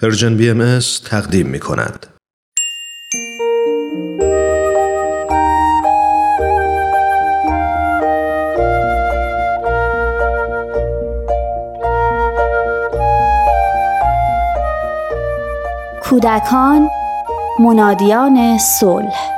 پرژان BMS تقدیم می‌کند. کودکان منادیان صلح.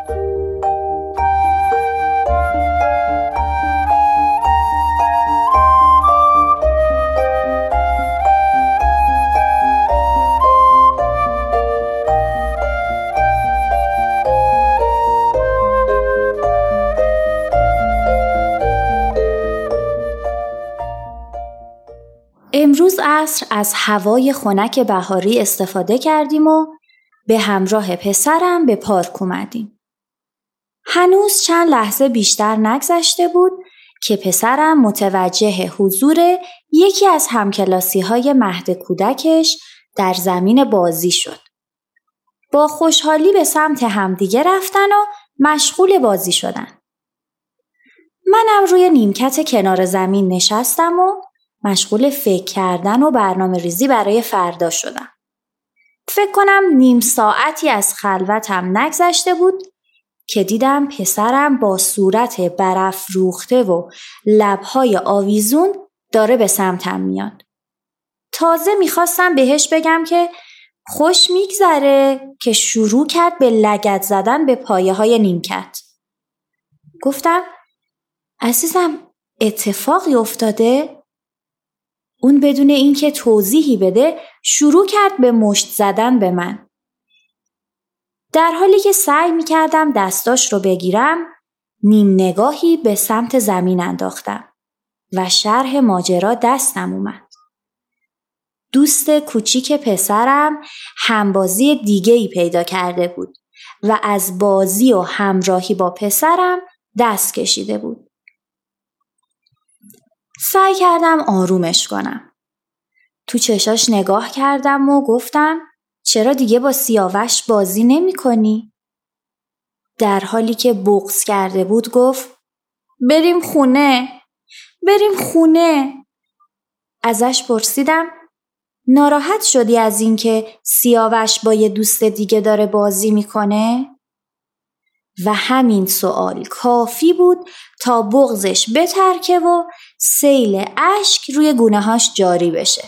امروز عصر از هوای خنک بهاری استفاده کردیم و به همراه پسرم به پارک اومدیم. هنوز چند لحظه بیشتر نگذشته بود که پسرم متوجه حضور یکی از همکلاسی‌های مهد کودکش در زمین بازی شد. با خوشحالی به سمت همدیگه رفتن و مشغول بازی شدن. منم روی نیمکت کنار زمین نشستم و مشغول فکر کردن و برنامه ریزی برای فردا شدم. فکر کنم نیم ساعتی از خلوتم نگذشته بود که دیدم پسرم با صورت برافروخته و لبهای آویزون داره به سمتم میاد. تازه میخواستم بهش بگم که خوش میگذره که شروع کرد به لگد زدن به پایه های نیمکت. گفتم عزیزم اتفاقی افتاده؟ اون بدون اینکه توضیحی بده شروع کرد به مشت زدن به من. در حالی که سعی میکردم دستاش رو بگیرم نیم نگاهی به سمت زمین انداختم و شرح ماجرا دستم اومد. دوست کوچیک پسرم همبازی دیگه‌ای پیدا کرده بود و از بازی و همراهی با پسرم دست کشیده بود. سعی کردم آرومش کنم. تو چشاش نگاه کردم و گفتم چرا دیگه با سیاوش بازی نمی کنی؟ در حالی که بغض کرده بود گفت بریم خونه. ازش پرسیدم ناراحت شدی از این که سیاوش با یه دوست دیگه داره بازی می کنه؟ و همین سوال کافی بود تا بغضش بترکه و سیل اشک روی گونه‌هاش جاری بشه.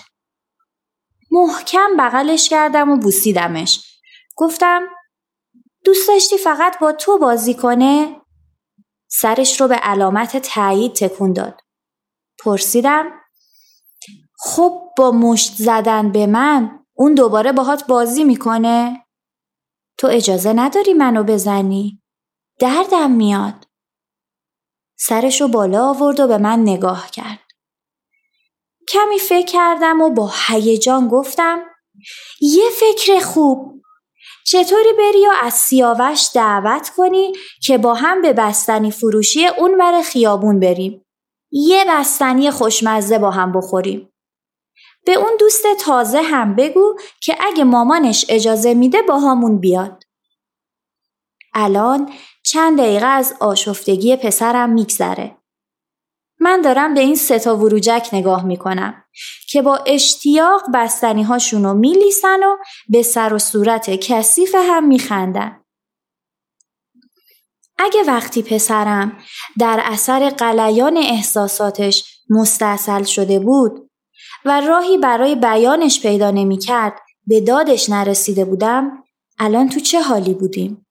محکم بغلش کردم و بوسیدمش. گفتم دوست داشتی فقط با تو بازی کنه؟ سرش رو به علامت تایید تکون داد. پرسیدم خب با مشت زدن به من اون دوباره باهات بازی میکنه؟ تو اجازه نداری منو بزنی؟ دردم میاد. سرشو بالا آورد و به من نگاه کرد. کمی فکر کردم و با هیجان گفتم یه فکر خوب. چطوری بری و از سیاوش دعوت کنی که با هم به بستنی فروشی اون ور خیابون بریم. یه بستنی خوشمزه با هم بخوریم. به اون دوست تازه هم بگو که اگه مامانش اجازه میده با همون بیاد. الان چند دقیقه از آشفتگی پسرم میگذره. من دارم به این سه تا وروجک نگاه میکنم که با اشتیاق بستنی هاشونو میلیسن و به سر و صورت کثیف هم میخندن. اگه وقتی پسرم در اثر غلیان احساساتش مستاصل شده بود و راهی برای بیانش پیدا نمیکرد به دادش نرسیده بودم الان تو چه حالی بودیم؟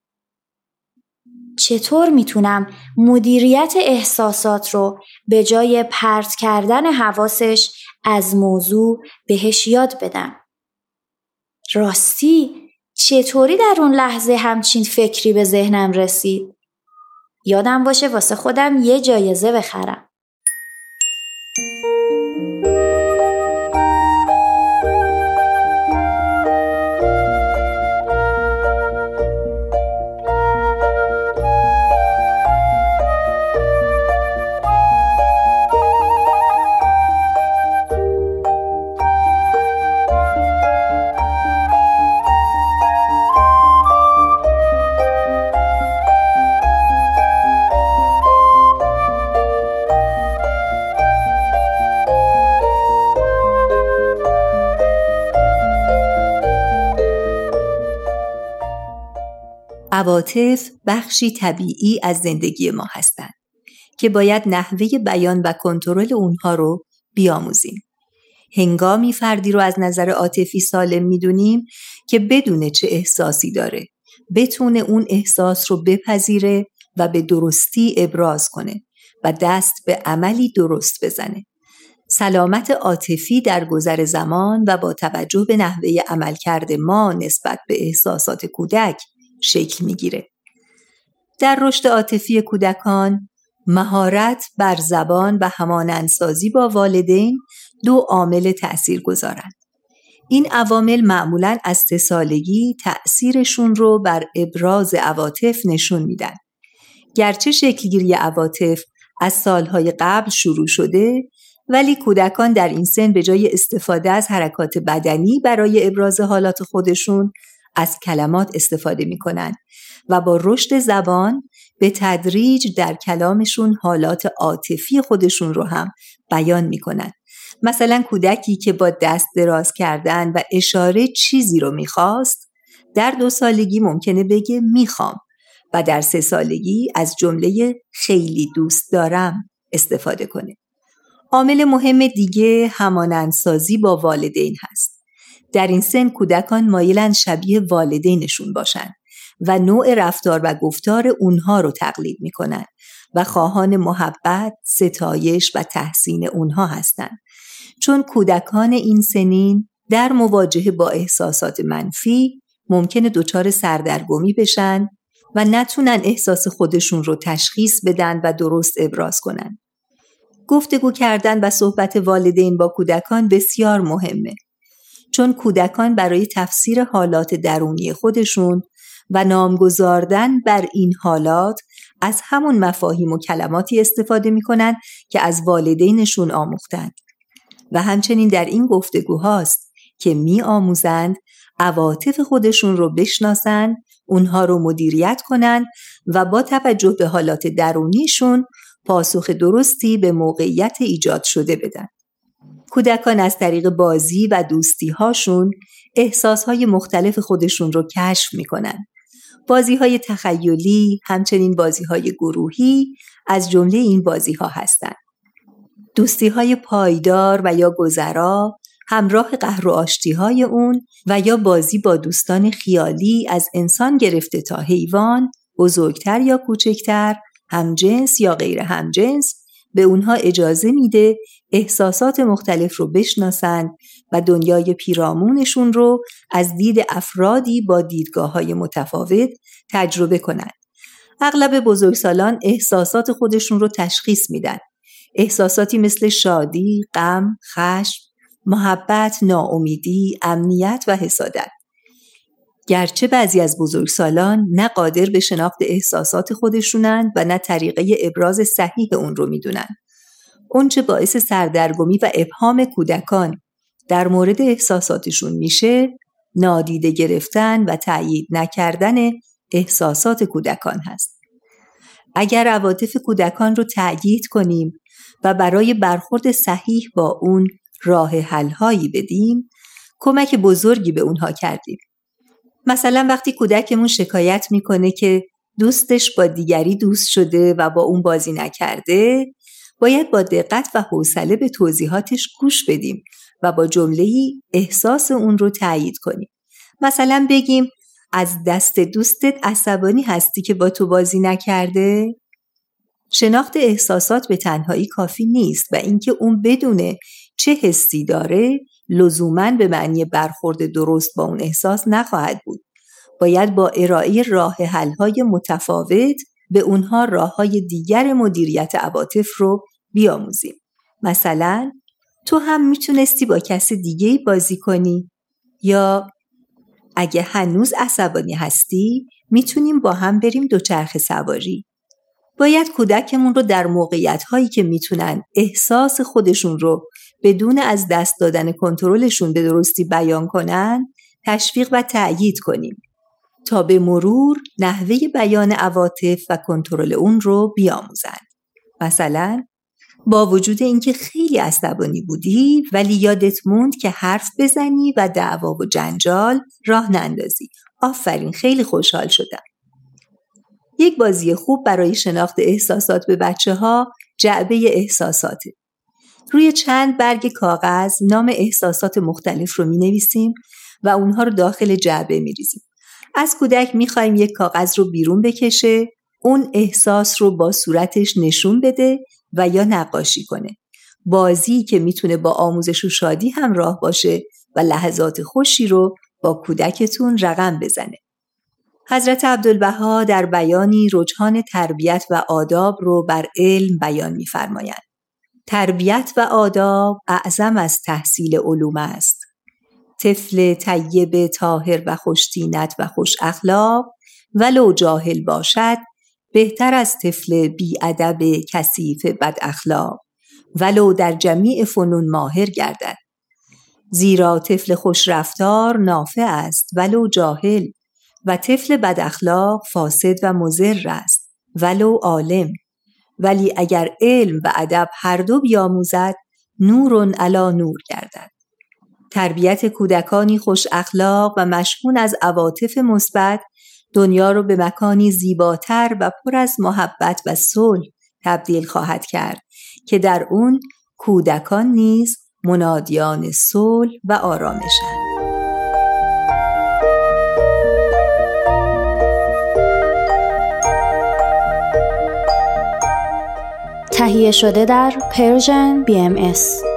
چطور میتونم مدیریت احساسات رو به جای پرت کردن حواسش از موضوع بهش یاد بدم؟ راستی چطوری در اون لحظه همچین فکری به ذهنم رسید؟ یادم باشه واسه خودم یه جایزه بخرم. عواطف بخشی طبیعی از زندگی ما هستند که باید نحوه بیان و کنترل اونها رو بیاموزیم. هنگامی فردی رو از نظر عاطفی سالم میدونیم که بدونه چه احساسی داره، بتونه اون احساس رو بپذیره و به درستی ابراز کنه و دست به عملی درست بزنه. سلامت عاطفی در گذر زمان و با توجه به نحوه عملکرد ما نسبت به احساسات کودک شکل میگیره. در رشد عاطفی کودکان، مهارت بر زبان و همانندسازی با والدین دو عامل تاثیرگذارند. این عوامل معمولاً از 3 سالگی تأثیرشون رو بر ابراز عواطف نشون میدن. گرچه شکلگیری عواطف از سالهای قبل شروع شده، ولی کودکان در این سن به جای استفاده از حرکات بدنی برای ابراز حالات خودشون از کلمات استفاده میکنن و با رشد زبان به تدریج در کلامشون حالات عاطفی خودشون رو هم بیان میکنن. مثلا کودکی که با دست دراز کردن و اشاره چیزی رو میخواست، در 2 سالگی ممکنه بگه میخوام و در 3 سالگی از جمله خیلی دوست دارم استفاده کنه. عامل مهم دیگه همانندسازی با والدین هست. در این سن کودکان مایلن شبیه والدینشون باشن و نوع رفتار و گفتار اونها رو تقلید میکنن و خواهان محبت، ستایش و تحسین اونها هستن. چون کودکان این سنین در مواجهه با احساسات منفی ممکنه دچار سردرگمی بشن و نتونن احساس خودشون رو تشخیص بدن و درست ابراز کنن. گفتگو کردن و صحبت والدین با کودکان بسیار مهمه، چون کودکان برای تفسیر حالات درونی خودشون و نامگذاردن بر این حالات از همون مفاهیم و کلماتی استفاده می‌کنن که از والدینشون آموختن و همچنین در این گفتگوهاست که می‌آموزند عواطف خودشون رو بشناسن، اونها رو مدیریت کنن و با توجه به حالات درونیشون پاسخ درستی به موقعیت ایجاد شده بدن. کودکان از طریق بازی و دوستی هاشون احساسهای مختلف خودشون رو کشف می کنن. بازی های تخیلی، همچنین بازی های گروهی از جمله این بازی ها هستن. دوستی های پایدار و یا گذرا، همراه قهر و آشتی های اون و یا بازی با دوستان خیالی از انسان گرفته تا حیوان، بزرگتر یا کوچکتر، همجنس یا غیر همجنس، به اونها اجازه میده احساسات مختلف رو بشناسند و دنیای پیرامونشون رو از دید افرادی با دیدگاه‌های متفاوت تجربه کنند. اغلب بزرگسالان احساسات خودشون رو تشخیص میدن. احساساتی مثل شادی، غم، خشم، محبت، ناامیدی، امنیت و حسادت. گرچه بعضی از بزرگسالان نه قادر به شناخت احساسات خودشونند و نه طریقه ابراز صحیح اون رو میدونن. اون چه باعث سردرگمی و ابهام کودکان در مورد احساساتشون میشه، نادیده گرفتن و تأیید نکردن احساسات کودکان هست. اگر عواطف کودکان رو تأیید کنیم و برای برخورد صحیح با اون راه حل‌هایی بدیم، کمک بزرگی به اونها کردیم. مثلا وقتی کودکمون شکایت میکنه که دوستش با دیگری دوست شده و با اون بازی نکرده، باید با دقت و حوصله به توضیحاتش گوش بدیم و با جمله‌ای احساس اون رو تأیید کنیم. مثلا بگیم از دست دوستت عصبانی هستی که با تو بازی نکرده؟ شناخت احساسات به تنهایی کافی نیست و اینکه اون بدونه چه حسی داره لزوماً به معنی برخورد درست با اون احساس نخواهد بود. باید با ارائه راه حل‌های متفاوت به اونها راه‌های دیگر مدیریت عواطف رو بیاموزیم. مثلا تو هم میتونستی با کس دیگه‌ای بازی کنی، یا اگه هنوز عصبانی هستی میتونیم با هم بریم دوچرخه سواری. باید کودکمون رو در موقعیت‌هایی که میتونن احساس خودشون رو بدون از دست دادن کنترلشون به درستی بیان کنن، تشویق و تأیید کنیم تا به مرور نحوه بیان عواطف و کنترل اون رو بیاموزن. مثلا با وجود اینکه خیلی عصبانی بودی ولی یادت موند که حرف بزنی و دعوا و جنجال راه نندازی. آفرین، خیلی خوشحال شدم. یک بازی خوب برای شناخت احساسات به بچه‌ها جعبه احساساته. روی چند برگ کاغذ نام احساسات مختلف رو می‌نویسیم و اونها رو داخل جعبه می‌ریزیم. از کودک می‌خوایم یک کاغذ رو بیرون بکشه، اون احساس رو با صورتش نشون بده و یا نقاشی کنه. بازی که می‌تونه با آموزش و شادی همراه باشه و لحظات خوشی رو با کودکتون رقم بزنه. حضرت عبدالبها در بیانی رجحان تربیت و آداب رو بر علم بیان می‌فرمایند. تربیت و آداب اعظم از تحصیل علوم است. طفل طیب طاهر و خوش‌طینت و خوش اخلاق ولو جاهل باشد بهتر از طفل بی‌ادب کثیف بد اخلاق ولو در جمیع فنون ماهر گردد. زیرا طفل خوش رفتار نافع است ولو جاهل و طفل بد اخلاق فاسد و مضر است ولو عالم. ولی اگر علم و ادب هر دو بیاموزد نورن علی نور گردد. تربیت کودکانی خوش اخلاق و مشحون از عواطف مثبت دنیا رو به مکانی زیباتر و پر از محبت و صلح تبدیل خواهد کرد که در اون کودکان نیز منادیان صلح و آرامش‌اند. تهیه شده در پرژان BMS.